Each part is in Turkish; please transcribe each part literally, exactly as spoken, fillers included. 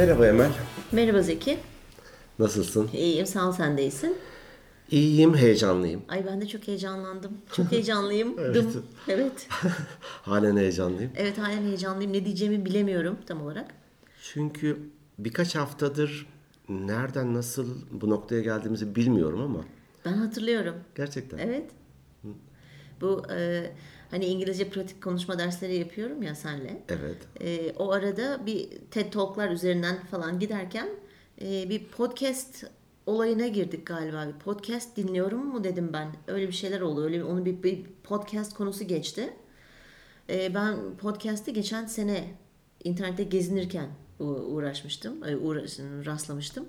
Merhaba Emel. Merhaba Zeki. Nasılsın? İyiyim, sağ ol, sen de iyisin. İyiyim, heyecanlıyım. Ay ben de çok heyecanlandım. Çok heyecanlıyım. Evet. Evet. Halen heyecanlıyım. Evet, halen heyecanlıyım. Ne diyeceğimi bilemiyorum tam olarak. Çünkü birkaç haftadır nereden nasıl bu noktaya geldiğimizi bilmiyorum ama. Ben hatırlıyorum. Gerçekten. Evet. Hı. Bu e, hani İngilizce pratik konuşma dersleri yapıyorum ya senle. Evet. E, o arada bir TED Talk'lar üzerinden falan giderken e, bir podcast olayına girdik galiba. Bir podcast dinliyorum mu dedim ben. Öyle bir şeyler oldu. Öyle bir, onun bir, bir podcast konusu geçti. E, ben podcast'ı geçen sene internette gezinirken uğraşmıştım. Uğraş, rastlamıştım.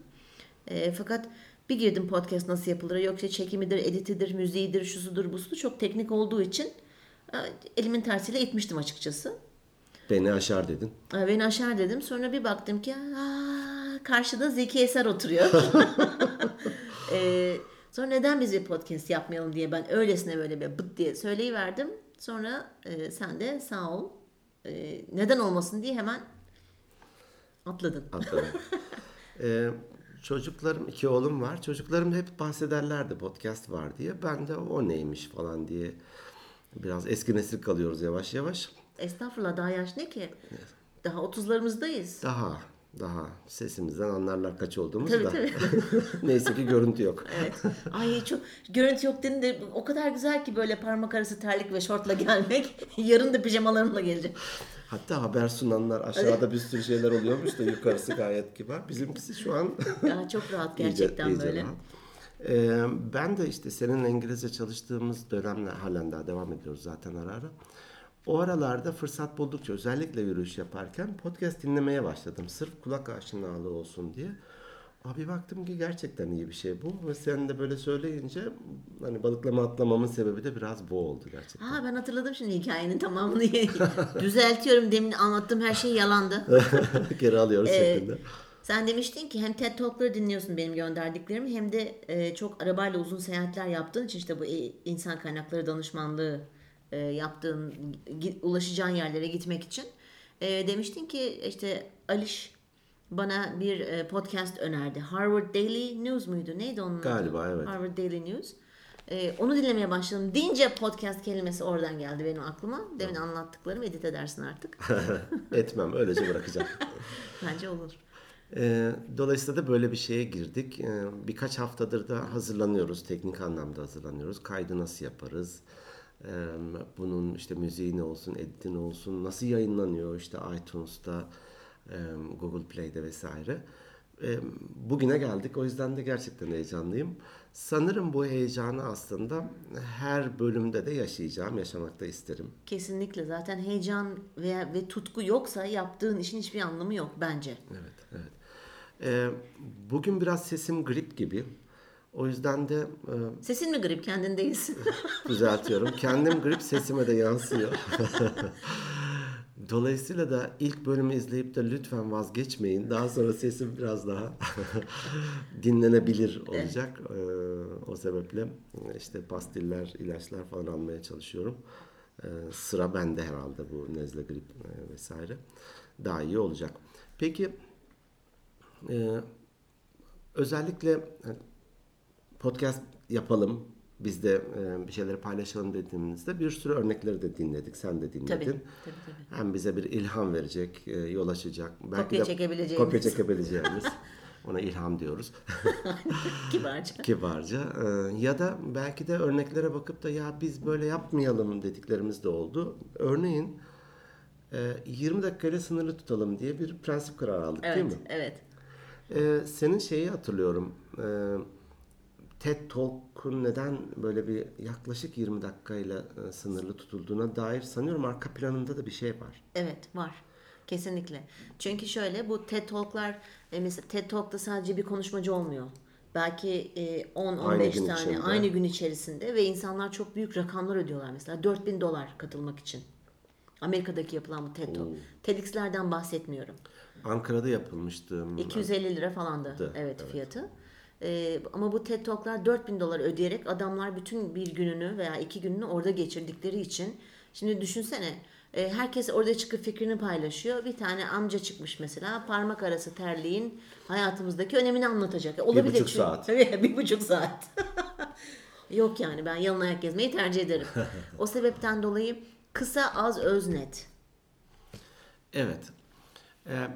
E, fakat bir girdim podcast nasıl yapılır, yok işte çekimidir, editidir, müziğidir, şusudur, busudur, çok teknik olduğu için elimin tersiyle itmiştim açıkçası. Beni aşar dedin. Beni aşar dedim. Sonra bir baktım ki aa, karşıda Zeki Eser oturuyor. e, sonra neden biz bir podcast yapmayalım diye ben öylesine böyle bir bıt diye söyleyiverdim. Sonra e, sen de sağ ol e, neden olmasın diye hemen atladın. Atladım. e, Çocuklarım, iki oğlum var. Çocuklarım hep bahsederlerdi podcast var diye. Ben de o neymiş falan diye. Biraz eski nesil kalıyoruz yavaş yavaş. Estağfurullah, daha yaş ne ki? Evet. Daha otuzlarımızdayız. Daha, daha. Sesimizden anlarlar kaç olduğumuz tabii, da. Tabii. Neyse ki görüntü yok. Evet. Ay çok, görüntü yok dedin de o kadar güzel ki böyle parmak arası terlik ve şortla gelmek. Yarın da pijamalarımla geleceğim. Hatta haber sunanlar aşağıda bir sürü şeyler oluyormuş da yukarısı gayet kibar. Bizimkisi şu an ya çok rahat gerçekten iyice, böyle. Iyice rahat. Ee, ben de işte seninle İngilizce çalıştığımız dönemle halen daha devam ediyoruz zaten ara ara. O aralarda fırsat buldukça özellikle yürüyüş yaparken podcast dinlemeye başladım. Sırf kulak aşinalığı olsun diye. Abi baktım ki gerçekten iyi bir şey bu ve sen de böyle söyleyince hani balıklama atlamamın sebebi de biraz bu oldu gerçekten. Ha ben hatırladım şimdi hikayenin tamamını. Düzeltiyorum, demin anlattığım her şey yalandı. Geri alıyoruz ee, şeklinde. Sen demiştin ki hem TED Talk'ları dinliyorsun benim gönderdiklerimi hem de e, çok arabayla uzun seyahatler yaptığın için işte bu e, insan kaynakları danışmanlığı e, yaptığın g- ulaşacağın yerlere gitmek için e, demiştin ki işte Aliş bana bir podcast önerdi. Harvard Daily News muydu? Neydi onun galiba adı? Evet. Harvard Daily News. Ee, onu dinlemeye başladım. Deyince podcast kelimesi oradan geldi benim aklıma. Demin evet. Anlattıklarımı edit edersin artık. Etmem. Öylece bırakacağım. Bence olur. Ee, dolayısıyla da böyle bir şeye girdik. Ee, birkaç haftadır da hazırlanıyoruz. Teknik anlamda hazırlanıyoruz. Kaydı nasıl yaparız? Ee, bunun işte müziği ne olsun, editi ne olsun, nasıl yayınlanıyor? İşte iTunes'ta, Google Play'de vesaire. Bugüne geldik. O yüzden de gerçekten heyecanlıyım. Sanırım bu heyecanı aslında her bölümde de yaşayacağım, yaşamak da isterim. Kesinlikle. Zaten heyecan veya ve tutku yoksa yaptığın işin hiçbir anlamı yok bence. Evet, evet. Bugün biraz sesim grip gibi. O yüzden de sesin mi grip? Kendin değilsin. Düzeltiyorum. Kendim grip, sesime de yansıyor. Dolayısıyla da ilk bölümü izleyip de lütfen vazgeçmeyin. Daha sonra sesim biraz daha dinlenebilir olacak. Evet. Ee, o sebeple işte pastiller, ilaçlar falan almaya çalışıyorum. Ee, sıra bende herhalde bu nezle, grip vesaire. Daha iyi olacak. Peki e, özellikle podcast yapalım, biz de bir şeyleri paylaşalım dediğimizde bir sürü örnekleri de dinledik. Sen de dinledin. Tabii, tabii, tabii. Hem bize bir ilham verecek, yol açacak. Belki kopya de çekebileceğimiz. Kopya çekebileceğimiz. Ona ilham diyoruz. Kibarca. Kibarca. Ya da belki de örneklere bakıp da ya biz böyle yapmayalım dediklerimiz de oldu. Örneğin yirmi dakikayla sınırlı tutalım diye bir prensip kararı aldık, evet, değil mi? Evet, evet. Senin şeyi hatırlıyorum. TED Talk'un neden böyle bir yaklaşık yirmi dakikayla sınırlı tutulduğuna dair sanıyorum arka planında da bir şey var. Evet, var. Kesinlikle. Çünkü şöyle, bu TED Talk'lar mesela TED Talk'ta sadece bir konuşmacı olmuyor. Belki on on beş tane içinde, aynı gün içerisinde ve insanlar çok büyük rakamlar ödüyorlar mesela. dört bin dolar katılmak için. Amerika'daki yapılan bu TED Talk. Oo. TEDx'lerden bahsetmiyorum. Ankara'da yapılmıştı. iki yüz elli lira falandı. Evet, evet, fiyatı. Ee, ama bu TED Talk'lar dört bin dolar ödeyerek adamlar bütün bir gününü veya iki gününü orada geçirdikleri için Şimdi düşünsene, herkes orada çıkıp fikrini paylaşıyor. Bir tane amca çıkmış mesela, parmak arası terliğin hayatımızdaki önemini anlatacak. Olabilir. Bir buçuk çünkü. saat. Tabii bir buçuk saat. Yok yani, ben yalın ayak gezmeyi tercih ederim. O sebepten dolayı kısa, az, öz, net. Evet.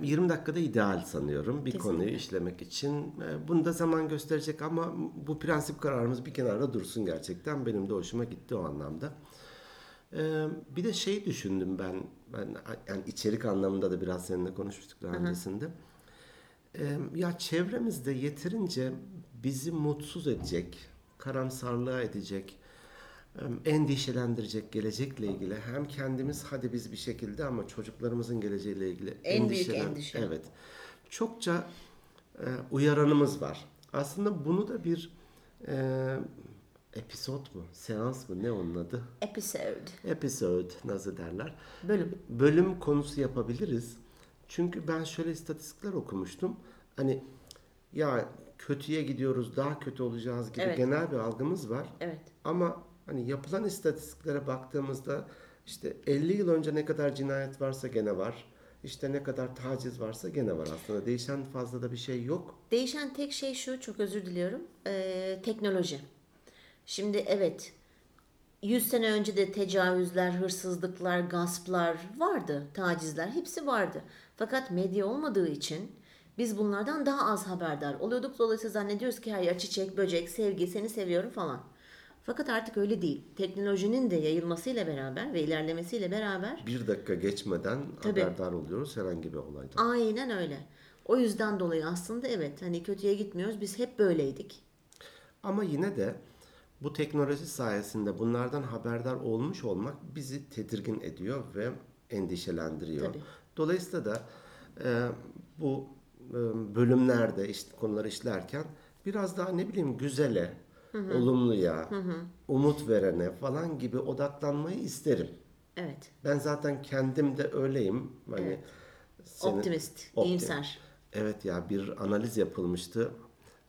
yirmi dakikada ideal sanıyorum bir Kesinlikle. konuyu işlemek için. Bunu da zaman gösterecek ama bu prensip kararımız bir kenarda dursun gerçekten. Benim de hoşuma gitti o anlamda. Bir de şey düşündüm ben, ben yani içerik anlamında da biraz seninle konuşmuştuk daha öncesinde. Ya çevremizde yeterince bizi mutsuz edecek, karamsarlığa edecek, endişelendirecek gelecekle ilgili, hem kendimiz hadi biz bir şekilde ama çocuklarımızın geleceğiyle ilgili en endişelen, büyük endişe. Evet. Çokça e, uyaranımız var. Aslında bunu da bir e, episod mu? Seans mı? Ne onun adı? Episode. Episode nasıl derler? Bölüm. Bölüm konusu yapabiliriz. Çünkü ben şöyle istatistikler okumuştum. Hani ya kötüye gidiyoruz, daha kötü olacağız gibi evet. genel bir algımız var. Evet. Ama hani yapılan istatistiklere baktığımızda işte elli yıl önce ne kadar cinayet varsa gene var. İşte ne kadar taciz varsa gene var aslında. Değişen fazla da bir şey yok. Değişen tek şey şu, çok özür diliyorum. Ee, teknoloji. Şimdi evet, yüz sene önce de tecavüzler, hırsızlıklar, gasplar vardı. Tacizler hepsi vardı. Fakat medya olmadığı için biz bunlardan daha az haberdar oluyorduk. Dolayısıyla zannediyoruz ki her yer çiçek, böcek, sevgi, seni seviyorum falan. Fakat artık öyle değil. Teknolojinin de yayılmasıyla beraber ve ilerlemesiyle beraber... Bir dakika geçmeden tabii, haberdar oluyoruz herhangi bir olaydan. Aynen öyle. O yüzden dolayı aslında evet, hani kötüye gitmiyoruz. Biz hep böyleydik. Ama yine de bu teknoloji sayesinde bunlardan haberdar olmuş olmak bizi tedirgin ediyor ve endişelendiriyor. Tabii. Dolayısıyla da e, bu e, bölümlerde işte, konuları işlerken biraz daha ne bileyim güzele... Hı hı. olumluya, hı hı. umut verene falan gibi odaklanmayı isterim. Evet. Ben zaten kendim de öyleyim. Hani evet. senin... Optimist, Optim. iyimser. Evet ya, bir analiz yapılmıştı.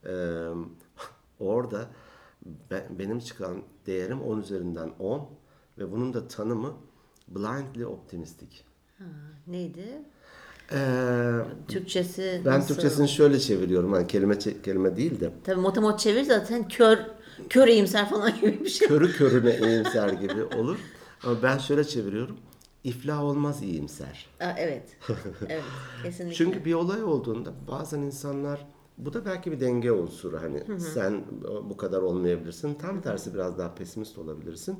Ee, orada ben, benim çıkan değerim on üzerinden on ve bunun da tanımı blindly optimistik. Ha, neydi? Ee, Türkçesi ben nasıl? Türkçesini şöyle çeviriyorum. Hani kelime kelime değil de. Tabii motomot çevir zaten kör kör eğimser falan gibi bir şey. Körü körüne eğimser gibi olur. Ama ben şöyle çeviriyorum. İflah olmaz iyimser. Aa, evet. Evet, kesinlikle. Çünkü bir olay olduğunda bazen insanlar, bu da belki bir denge unsuru, hani hı hı. sen bu kadar olmayabilirsin. Tam tersi biraz daha pesimist olabilirsin.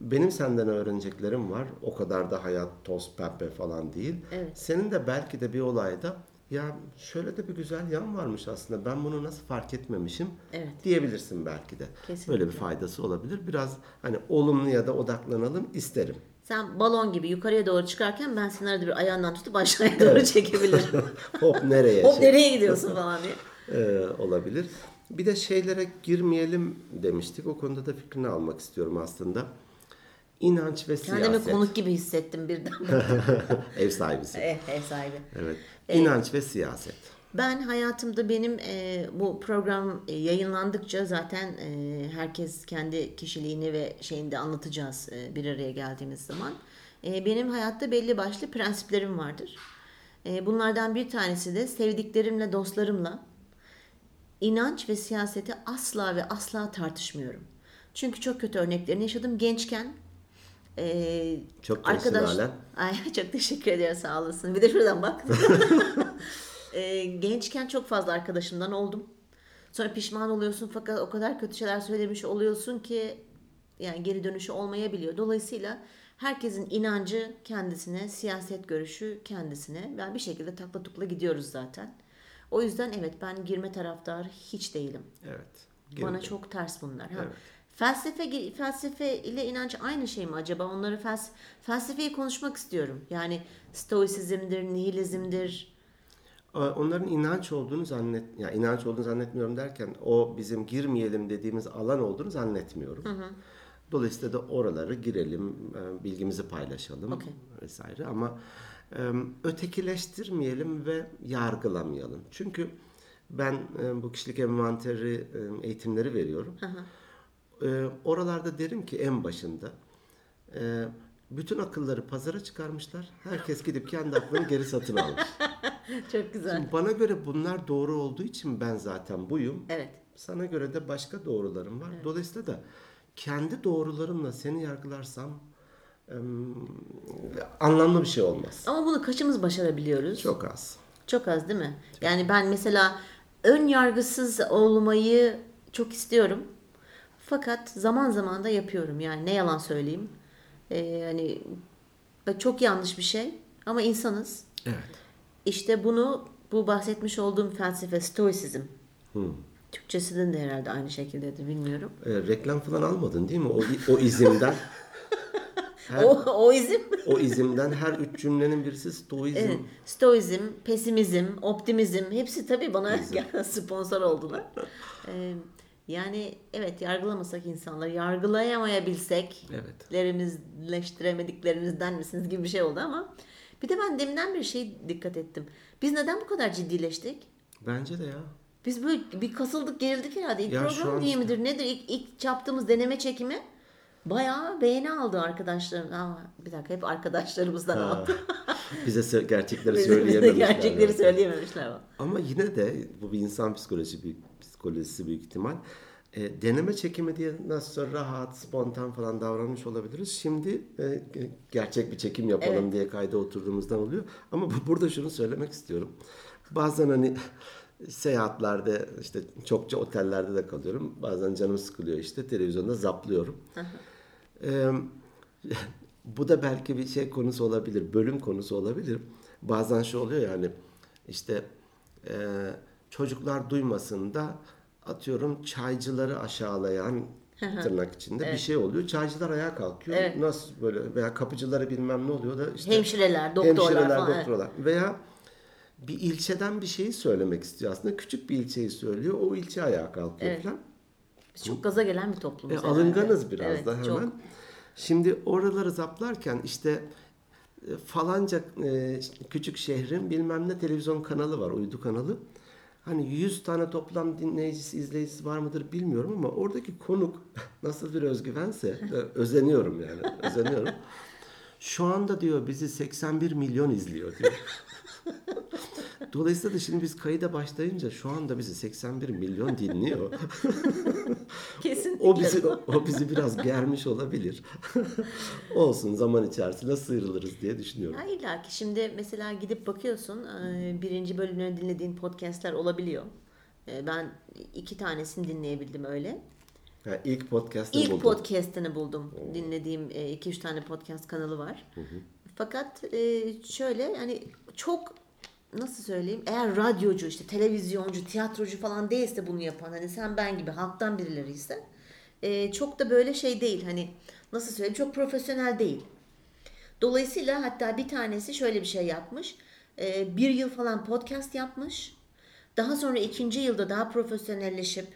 Benim senden öğreneceklerim var. O kadar da hayat toz pembe falan değil. Evet. Senin de belki de bir olayda ya şöyle de bir güzel yan varmış aslında. Ben bunu nasıl fark etmemişim evet. diyebilirsin belki de. Kesinlikle. Böyle bir faydası olabilir. Biraz hani olumlu ya da odaklanalım isterim. Sen balon gibi yukarıya doğru çıkarken ben seni arada bir ayağından tutup aşağıya evet. doğru çekebilirim. Hop nereye? Hop nereye gidiyorsun falan diye. Ee, olabilir. Bir de şeylere girmeyelim demiştik. O konuda da fikrini almak istiyorum aslında. İnanç ve siyaset. Kendimi konuk gibi hissettim birden. Ev sahibisin. Ev, ev sahibi. Evet. İnanç ee, ve siyaset. Ben hayatımda benim e, bu program e, yayınlandıkça zaten e, herkes kendi kişiliğini ve şeyini de anlatacağız e, bir araya geldiğimiz zaman. E, benim hayatta belli başlı prensiplerim vardır. E, bunlardan bir tanesi de sevdiklerimle, dostlarımla inanç ve siyaseti asla ve asla tartışmıyorum. Çünkü çok kötü örneklerini yaşadım gençken. Ee, çok arkadaş... Ay, çok teşekkür ederim, sağ olasın. Bir de şuradan bak. ee, gençken çok fazla arkadaşımdan oldum. Sonra pişman oluyorsun fakat o kadar kötü şeyler söylemiş oluyorsun ki yani geri dönüşü olmayabiliyor. Dolayısıyla herkesin inancı kendisine, siyaset görüşü kendisine. Ben bir şekilde takla tukla gidiyoruz zaten. O yüzden evet, ben girme taraftarı hiç değilim. Evet. Girme. Bana çok ters bunlar. Evet. Ha. Felsefe felsefe ile inanç aynı şey mi acaba? Onları fels- felsefeyi konuşmak istiyorum. Yani stoisizmdir, nihilizmdir. Onların inanç olduğunu zannet, ya yani inanç olduğunu zannetmiyorum derken o bizim girmeyelim dediğimiz alan olduğunu zannetmiyorum. Hı hı. Dolayısıyla da oraları girelim, bilgimizi paylaşalım okay. vesaire. Ama ötekileştirmeyelim ve yargılamayalım. Çünkü ben bu kişilik envanteri eğitimleri veriyorum. Hı hı. Oralarda derim ki en başında bütün akılları pazara çıkarmışlar. Herkes gidip kendi aklını geri satın almış. Çok güzel. Şimdi bana göre bunlar doğru olduğu için ben zaten buyum. Evet. Sana göre de başka doğrularım var. Evet. Dolayısıyla da kendi doğrularımla seni yargılarsam ım, anlamlı bir şey olmaz. Ama bunu kaçımız başarabiliyoruz? Çok az. Çok az değil mi? Çok yani az. Ben mesela ön yargısız olmayı çok istiyorum. Fakat zaman zaman da yapıyorum. Yani ne yalan söyleyeyim. Ee, hani çok yanlış bir şey ama insanız. Evet. İşte bunu bu bahsetmiş olduğum felsefe stoisizm. Hı. Türkçesinin de herhalde aynı şekildedir bilmiyorum. E, reklam falan almadın değil mi? O, o izimden. Her, o, o izim. O izimden her üç cümlenin birisi stoizm. Evet, stoizm, pesimizm, optimizm hepsi tabii bana sponsor oldular. Ee, yani evet yargılamasak insanları yargılayamayabilsek evet. lerimizleştiremediklerimizden misiniz gibi bir şey oldu ama bir de ben deminden bir şey dikkat ettim. Biz neden bu kadar ciddileştik? Bence de ya. Biz böyle bir kasıldık gerildik herhalde. İlk ya program diye midir nedir? İlk, ilk yaptığımız deneme çekimi bayağı beğeni aldı arkadaşlarım. Aa, bir dakika hep arkadaşlarımızdan ha. aldı. Bize gerçekleri söyleyememişler. Bize gerçekleri söyleyememişler. Ama yine de bu bir insan psikolojisi büyük, psikolojisi büyük ihtimal. E, deneme çekimi diye nasıl rahat, spontan falan davranmış olabiliriz. Şimdi e, gerçek bir çekim yapalım evet. diye kayda oturduğumuzdan oluyor. Ama burada şunu söylemek istiyorum. Bazen hani seyahatlerde işte çokça otellerde de kalıyorum. Bazen canım sıkılıyor işte televizyonda zaplıyorum. ee, bu da belki bir şey konusu olabilir, bölüm konusu olabilir. Bazen şu oluyor yani işte e, çocuklar duymasın da atıyorum çaycıları aşağılayan tırnak içinde evet. bir şey oluyor. Çaycılar ayağa kalkıyor. Evet. Nasıl böyle veya kapıcıları bilmem ne oluyor da işte hemşireler, doktorlar, hemşireler, falan, doktorlar. Evet. veya bir ilçeden bir şeyi söylemek istiyor aslında. Küçük bir ilçeyi söylüyor. O ilçe ayağa kalkıyor evet. falan. Biz çok gaza gelen bir toplumuz. E, alınganız biraz evet, da hemen. Çok. Şimdi oraları zaplarken işte falanca e, küçük şehrin bilmem ne televizyon kanalı var. Uydu kanalı. Hani yüz tane toplam dinleyicisi, izleyicisi var mıdır bilmiyorum ama oradaki konuk nasıl bir özgüvense özeniyorum yani. Özeniyorum. Şu anda diyor bizi seksen bir milyon izliyor diyor. Dolayısıyla da şimdi biz kayıda başlayınca şu anda bizi seksen bir milyon dinliyor. Kesinlikle. O bizi, o bizi biraz germiş olabilir. Olsun zaman içerisinde sıyrılırız diye düşünüyorum. İlla ki şimdi mesela gidip bakıyorsun birinci bölümünü dinlediğin podcastler olabiliyor. Ben iki tanesini dinleyebildim öyle. Yani ilk podcastını ilk buldum. İlk podcastını buldum. Oo. Dinlediğim iki üç tane podcast kanalı var. Hı hı. Fakat şöyle yani çok nasıl söyleyeyim? Eğer radyocu, işte televizyoncu, tiyatrocu falan değilse bunu yapan hani sen ben gibi halktan birileri ise e, çok da böyle şey değil hani nasıl söyleyeyim? Çok profesyonel değil. Dolayısıyla hatta bir tanesi şöyle bir şey yapmış. E, bir yıl falan podcast yapmış. Daha sonra ikinci yılda daha profesyonelleşip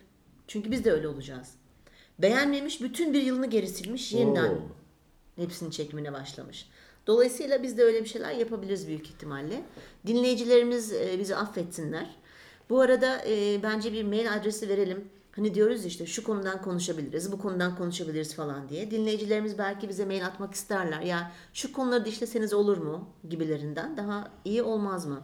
çünkü biz de öyle olacağız. Beğenmemiş bütün bir yılını geri silmiş. Yeniden Oo. hepsinin çekimine başlamış. Dolayısıyla biz de öyle bir şeyler yapabiliriz büyük ihtimalle. Dinleyicilerimiz bizi affetsinler. Bu arada e, bence bir mail adresi verelim. Hani diyoruz işte şu konudan konuşabiliriz, bu konudan konuşabiliriz falan diye. Dinleyicilerimiz belki bize mail atmak isterler. Ya şu konuları işleseniz olur mu gibilerinden daha iyi olmaz mı?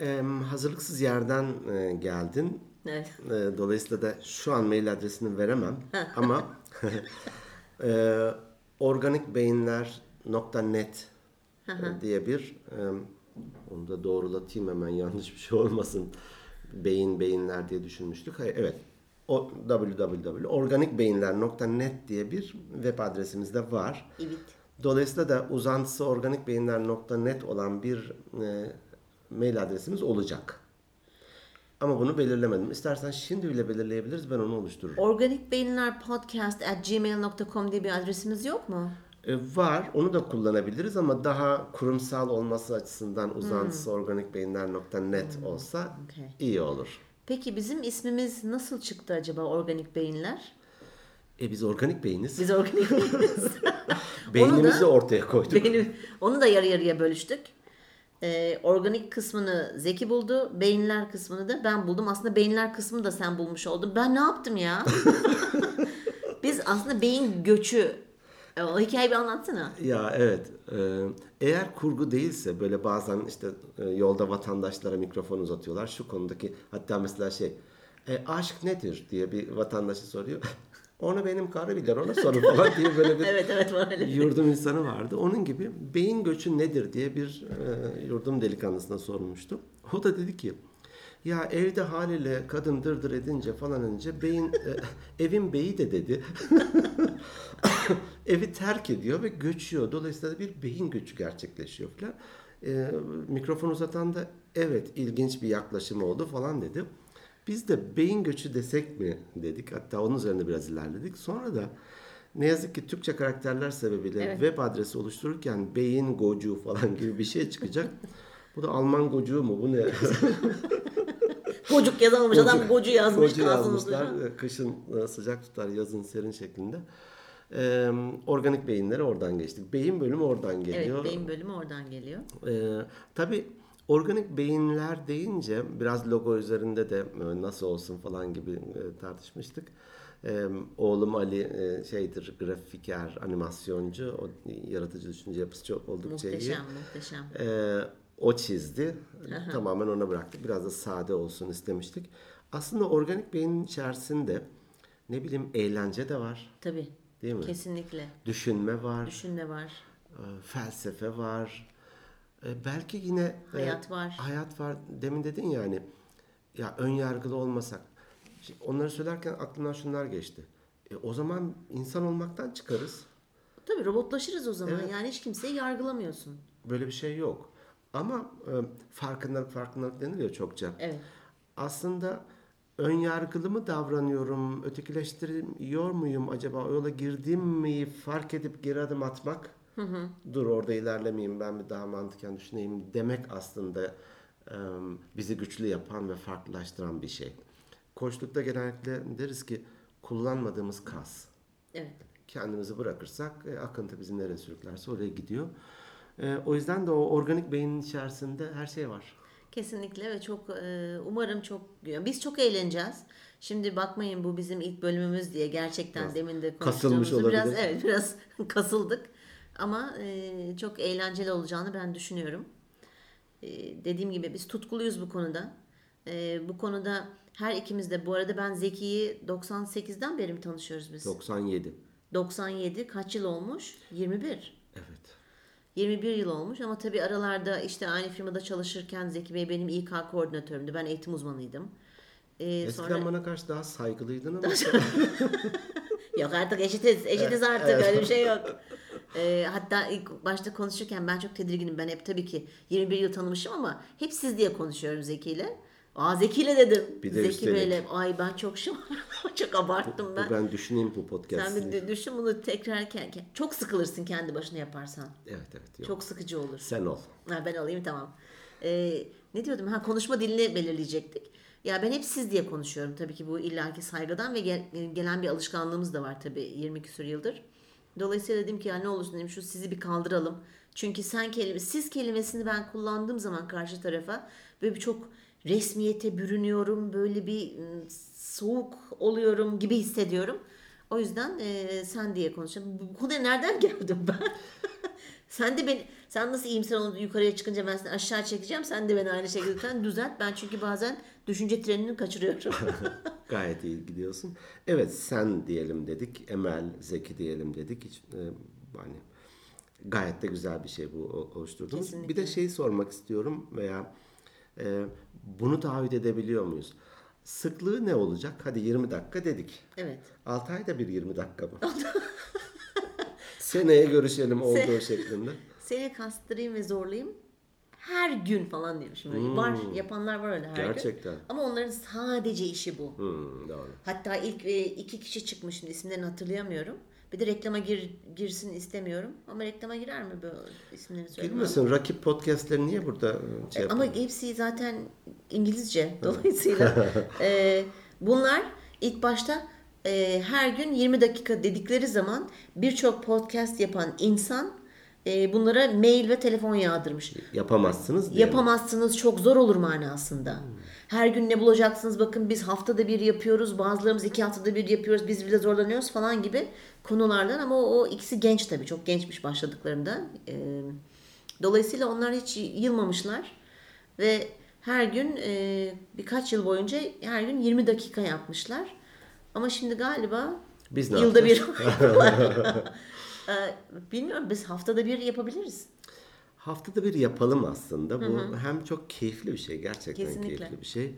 Ee, hazırlıksız yerden e, geldin. Evet. E, dolayısıyla da şu an mail adresini veremem. Ama e, organikbeyinler .net Aha. diye bir onu da doğrulatayım hemen yanlış bir şey olmasın. Beyin beyinler diye düşünmüştük. Hayır, evet. O double-u double-u double-u nokta organikbeyinler nokta net diye bir web adresimiz de var. Evet. Dolayısıyla da uzantısı organikbeyinler nokta net olan bir e, mail adresimiz olacak. Ama bunu belirlemedim. İstersen şimdi bile belirleyebiliriz. Ben onu oluştururum. organikbeyinlerpodcast at gmail dot com diye bir adresimiz yok mu? Var. Onu da kullanabiliriz ama daha kurumsal olması açısından uzantısı hmm. organikbeyinler nokta net hmm. olsa okay. iyi olur. Peki bizim ismimiz nasıl çıktı acaba Organik Beyinler? E biz organik beyiniz. Biz organik beyiniz. Beynimizi da, ortaya koyduk. Beynim, onu da yarı yarıya bölüştük. Ee, organik kısmını Zeki buldu. Beyinler kısmını da ben buldum. Aslında beyinler kısmını da sen bulmuş oldun. Ben ne yaptım ya? Biz aslında beyin göçü O hikayeyi bir anlatsana. Ya evet. Eğer kurgu değilse böyle bazen işte yolda vatandaşlara mikrofon uzatıyorlar. Şu konudaki hatta mesela şey e, aşk nedir diye bir vatandaşı soruyor. Onu benim karı bilir ona sorun falan diye böyle bir evet, evet, yurdum insanı vardı. Onun gibi beyin göçü nedir diye bir e, yurdum delikanlısına sormuştum. O da dedi ki ya evde haliyle kadın dırdır edince falan önce beyin e, evin beyi de dedi. Evi terk ediyor ve göçüyor. Dolayısıyla bir beyin göçü gerçekleşiyor falan. E, mikrofon uzatan da evet ilginç bir yaklaşım oldu falan dedi. Biz de beyin göçü desek mi dedik. Hatta onun üzerine biraz ilerledik. Sonra da ne yazık ki Türkçe karakterler sebebiyle evet. web adresi oluştururken beyin gocuğu falan gibi bir şey çıkacak. Bu da Alman gocuğu mu? Bu ne? Gocuk yazamamış. Gocu. Adam gocu yazmış. Gocu yazmışlar. Kışın sıcak tutar, yazın serin şeklinde. Ee, organik beyinlere oradan geçtik. Beyin bölümü oradan geliyor. Evet, beyin bölümü oradan geliyor. Ee, tabii organik beyinler deyince biraz logo üzerinde de nasıl olsun falan gibi tartışmıştık. Oğlum Ali şeydir, grafiker, animasyoncu, o yaratıcı düşünce yapısı çok oldukça muhteşem, iyi. Muhteşem, muhteşem. O çizdi. Aha. Tamamen ona bıraktık. Biraz da sade olsun istemiştik. Aslında organik beynin içerisinde ne bileyim eğlence de var. Tabii. Değil mi? Kesinlikle. Düşünme var. Düşünme var. Felsefe var. Belki yine hayat e, var. Hayat var. Demin dedin ya hani ya ön yargılı olmasak. Şimdi onları söylerken aklımdan şunlar geçti. E, o zaman insan olmaktan çıkarız. Tabii robotlaşırız o zaman. Evet. Yani hiç kimseyi yargılamıyorsun. Böyle bir şey yok. Ama e, farkındalık farkındalık denir ya çokça. Evet. Aslında ön yargılı mı davranıyorum, ötekileştiriyor muyum acaba, o yola girdim mi fark edip geri adım atmak. Hı hı. Dur orada ilerlemeyeyim, ben bir daha mantıken düşüneyim demek aslında bizi güçlü yapan ve farklılaştıran bir şey. Koçlukta genellikle deriz ki kullanmadığımız kas. Evet. Kendimizi bırakırsak akıntı bizi nereye sürüklerse oraya gidiyor. O yüzden de o organik beynin içerisinde her şey var. Kesinlikle ve çok umarım çok biz çok eğleneceğiz. Şimdi bakmayın bu bizim ilk bölümümüz diye gerçekten biraz demin de konuştuğumuzu biraz evet biraz kasıldık. Ama e, çok eğlenceli olacağını ben düşünüyorum. E, dediğim gibi biz tutkuluyuz bu konuda. E, bu konuda her ikimiz de bu arada ben Zeki'yi doksan sekizden beri mi tanışıyoruz biz? doksan yedi doksan yedi kaç yıl olmuş? yirmi bir Evet. yirmi bir yıl olmuş ama tabii aralarda işte aynı firmada çalışırken Zeki Bey benim İK koordinatörümdü. Ben eğitim uzmanıydım. E, Eskiden sonra... bana karşı daha saygılıydın ama. Yok artık eşitiz. Eşitiz artık. Öyle bir şey yok. E, hatta ilk başta konuşurken ben çok tedirginim. Ben hep tabii ki yirmi bir yıl tanımışım ama hep siz diye konuşuyorum Zeki'yle. Aa Zeki'yle dedim. Bir de Zeki üstelik. Böyle ay ben çok şım. Çok abarttım bu, ben. Bu ben düşüneyim bu podcast'ini. Sen bir düşün bunu tekrar. Çok sıkılırsın kendi başına yaparsan. Evet evet. Yok. Çok sıkıcı olur. Sen ol. Ha, ben olayım tamam. E, ne diyordum? Ha, konuşma dilini belirleyecektik. Ya ben hep siz diye konuşuyorum. Tabii ki bu illaki saygıdan ve gel, gelen bir alışkanlığımız da var tabii yirmi küsur yıldır. Dolayısıyla dedim ki ya ne olursun dedim şu sizi bir kaldıralım. Çünkü sen kelime, siz kelimesini ben kullandığım zaman karşı tarafa böyle bir çok resmiyete bürünüyorum. Böyle bir soğuk oluyorum gibi hissediyorum. O yüzden e, sen diye konuşuyorum. Bu konuya nereden geldim ben? Sen de beni, sen nasıl iyimser olup yukarıya çıkınca ben seni aşağı çekeceğim. Sen de beni aynı şekilde lütfen düzelt. Ben çünkü bazen düşünce trenini kaçırıyorum. Gayet iyi gidiyorsun. Evet sen diyelim dedik. Emel, Zeki diyelim dedik. Hiç, e, hani, gayet de güzel bir şey bu oluşturduğumuz. Kesinlikle. Bir de şey sormak istiyorum veya e, bunu taahhüt edebiliyor muyuz? Sıklığı ne olacak? Hadi yirmi dakika dedik. Evet. altı ayda bir yirmi dakika mı? Seneye görüşelim olduğu Se- şeklinde. Seni kastırayım ve zorlayayım. Her gün falan demişim. Hmm. Var, yapanlar var öyle her gerçekten gün. Ama onların sadece işi bu. Hmm, doğru. Hatta ilk iki kişi çıkmış. Şimdi isimlerini hatırlayamıyorum. Bir de reklama gir, girsin istemiyorum. Ama reklama girer mi böyle isimlerini söylemiyorum. Girmesin. Rakip podcastleri niye burada şey yapalım? Ama hepsi zaten İngilizce. Dolayısıyla e, bunlar ilk başta her gün yirmi dakika dedikleri zaman birçok podcast yapan insan e, bunlara mail ve telefon yağdırmış. Yapamazsınız diye. Yapamazsınız mi? Çok zor olur manasında. Hmm. Her gün ne bulacaksınız, bakın biz haftada bir yapıyoruz, bazılarımız iki haftada bir yapıyoruz, biz bile zorlanıyoruz falan gibi konulardan. Ama o, o ikisi genç tabii, çok gençmiş başladıklarında. E, dolayısıyla onlar hiç yılmamışlar ve her gün e, birkaç yıl boyunca her gün yirmi dakika yapmışlar. Ama şimdi galiba biz ne yılda yapacağız? bir bilmiyorum, biz haftada bir yapabiliriz. Haftada bir yapalım aslında. Bu hı hı. hem çok keyifli bir şey, gerçekten kesinlikle keyifli bir şey.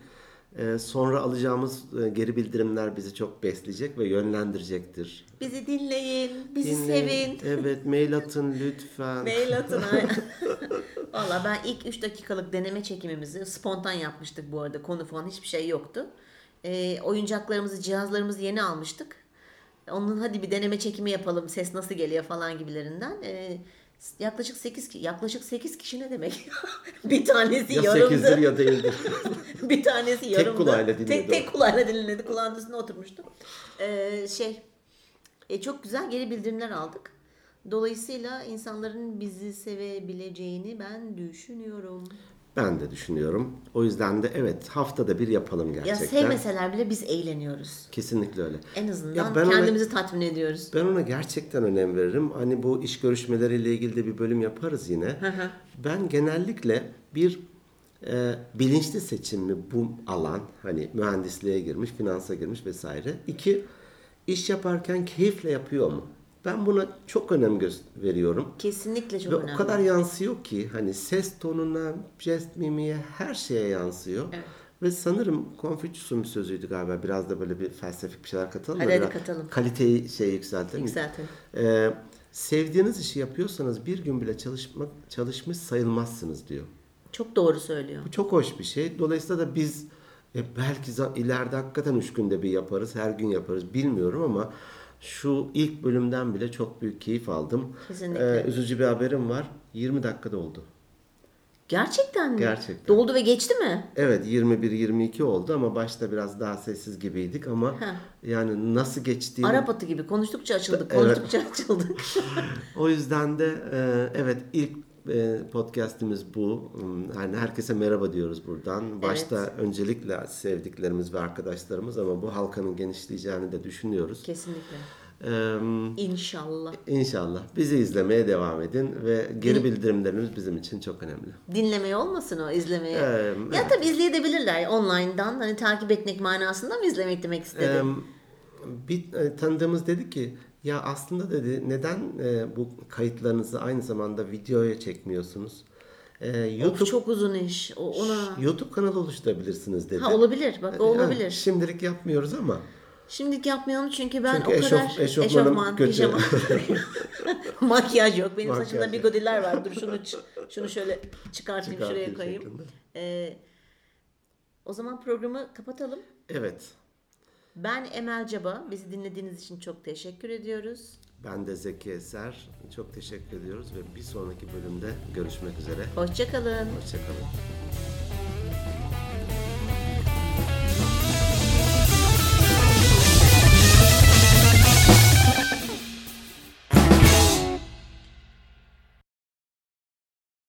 Ee, sonra alacağımız geri bildirimler bizi çok besleyecek ve yönlendirecektir. Bizi dinleyin, bizi dinleyin, sevin. Evet, mail atın lütfen. Mail atın. Valla ben ilk üç dakikalık deneme çekimimizi spontan yapmıştık bu arada. Konu falan hiçbir şey yoktu. E, oyuncaklarımızı, cihazlarımızı yeni almıştık. Onun hadi bir deneme çekimi yapalım, ses nasıl geliyor falan gibilerinden. E, yaklaşık sekiz yaklaşık sekiz kişi ne demek? Bir tanesi ya yarımdı. Ya sekizdir ya değildir. Bir tanesi yarımdı. Tek kulağıyla dinledi. Tek, tek kulağıyla dinledi. Kulağın üstüne oturmuştu. E, şey, e, çok güzel geri bildirimler aldık. Dolayısıyla insanların bizi sevebileceğini ben düşünüyorum. Ben de düşünüyorum. O yüzden de evet, haftada bir yapalım gerçekten. Ya sevmeseler bile biz eğleniyoruz. Kesinlikle öyle. En azından kendimizi ona, tatmin ediyoruz. Ben ona gerçekten önem veririm. Hani bu iş görüşmeleriyle ilgili de bir bölüm yaparız yine. Hı hı. Ben genellikle bir e, bilinçli seçim mi bu alan? Hani mühendisliğe girmiş, finansa girmiş vesaire. İki, iş yaparken keyifle yapıyor mu? Ben buna çok önem veriyorum. Kesinlikle çok ve önemli. Ve o kadar yansıyor ki hani ses tonuna, jest mimiğe, her şeye yansıyor. Evet. Ve sanırım Konfüçyüs'ün sözüydü galiba. Biraz da böyle bir felsefik bir şeyler katalım. Hadi, hadi katalım. Kaliteyi şey yükseltelim. Yükseltelim. Ee, sevdiğiniz işi yapıyorsanız bir gün bile çalışmak, çalışmış sayılmazsınız diyor. Çok doğru söylüyor. Bu çok hoş bir şey. Dolayısıyla da biz e, belki ileride hakikaten üç günde bir yaparız, her gün yaparız bilmiyorum ama şu ilk bölümden bile çok büyük keyif aldım. Kesinlikle. Ee, üzücü bir haberim var. yirmi dakika doldu. Gerçekten mi? Gerçekten. Doldu ve geçti mi? Evet, yirmi bir yirmi iki oldu ama başta biraz daha sessiz gibiydik ama heh, yani nasıl geçtiğini... Arap atı gibi konuştukça açıldık, konuştukça evet, açıldık. O yüzden de evet, ilk podcastimiz bu. Yani herkese merhaba diyoruz buradan. Başta evet, öncelikle sevdiklerimiz ve arkadaşlarımız ama bu halkanın genişleyeceğini de düşünüyoruz. Kesinlikle. Ee, İnşallah. İnşallah. Bizi izlemeye devam edin ve geri bildirimleriniz bizim için çok önemli. Dinlemeye olmasın o, izlemeye. Ee, ya evet, tabii izleyebilirler online'dan. Hani takip etmek manasında mı izlemek demek istedim? Ee, bir tanıdığımız dedi ki ya aslında dedi, neden e, bu kayıtlarınızı aynı zamanda videoya çekmiyorsunuz? E, YouTube of, çok uzun iş. O, ona... YouTube kanalı oluşturabilirsiniz dedi. Ha, olabilir. Bak, o olabilir. Yani, şimdilik yapmıyoruz ama. Şimdilik yapmayalım çünkü ben çünkü o eşof, kadar eşofman, pijama, makyaj yok. Benim makyaj saçımda bigodiler var. Dur şunu şunu şöyle çıkartayım, şuraya koyayım. E, o zaman programı kapatalım. Evet. Ben Emel Caba. Bizi dinlediğiniz için çok teşekkür ediyoruz. Ben de Zeki Eser. Çok teşekkür ediyoruz ve bir sonraki bölümde görüşmek üzere. Hoşça kalın. Hoşça kalın.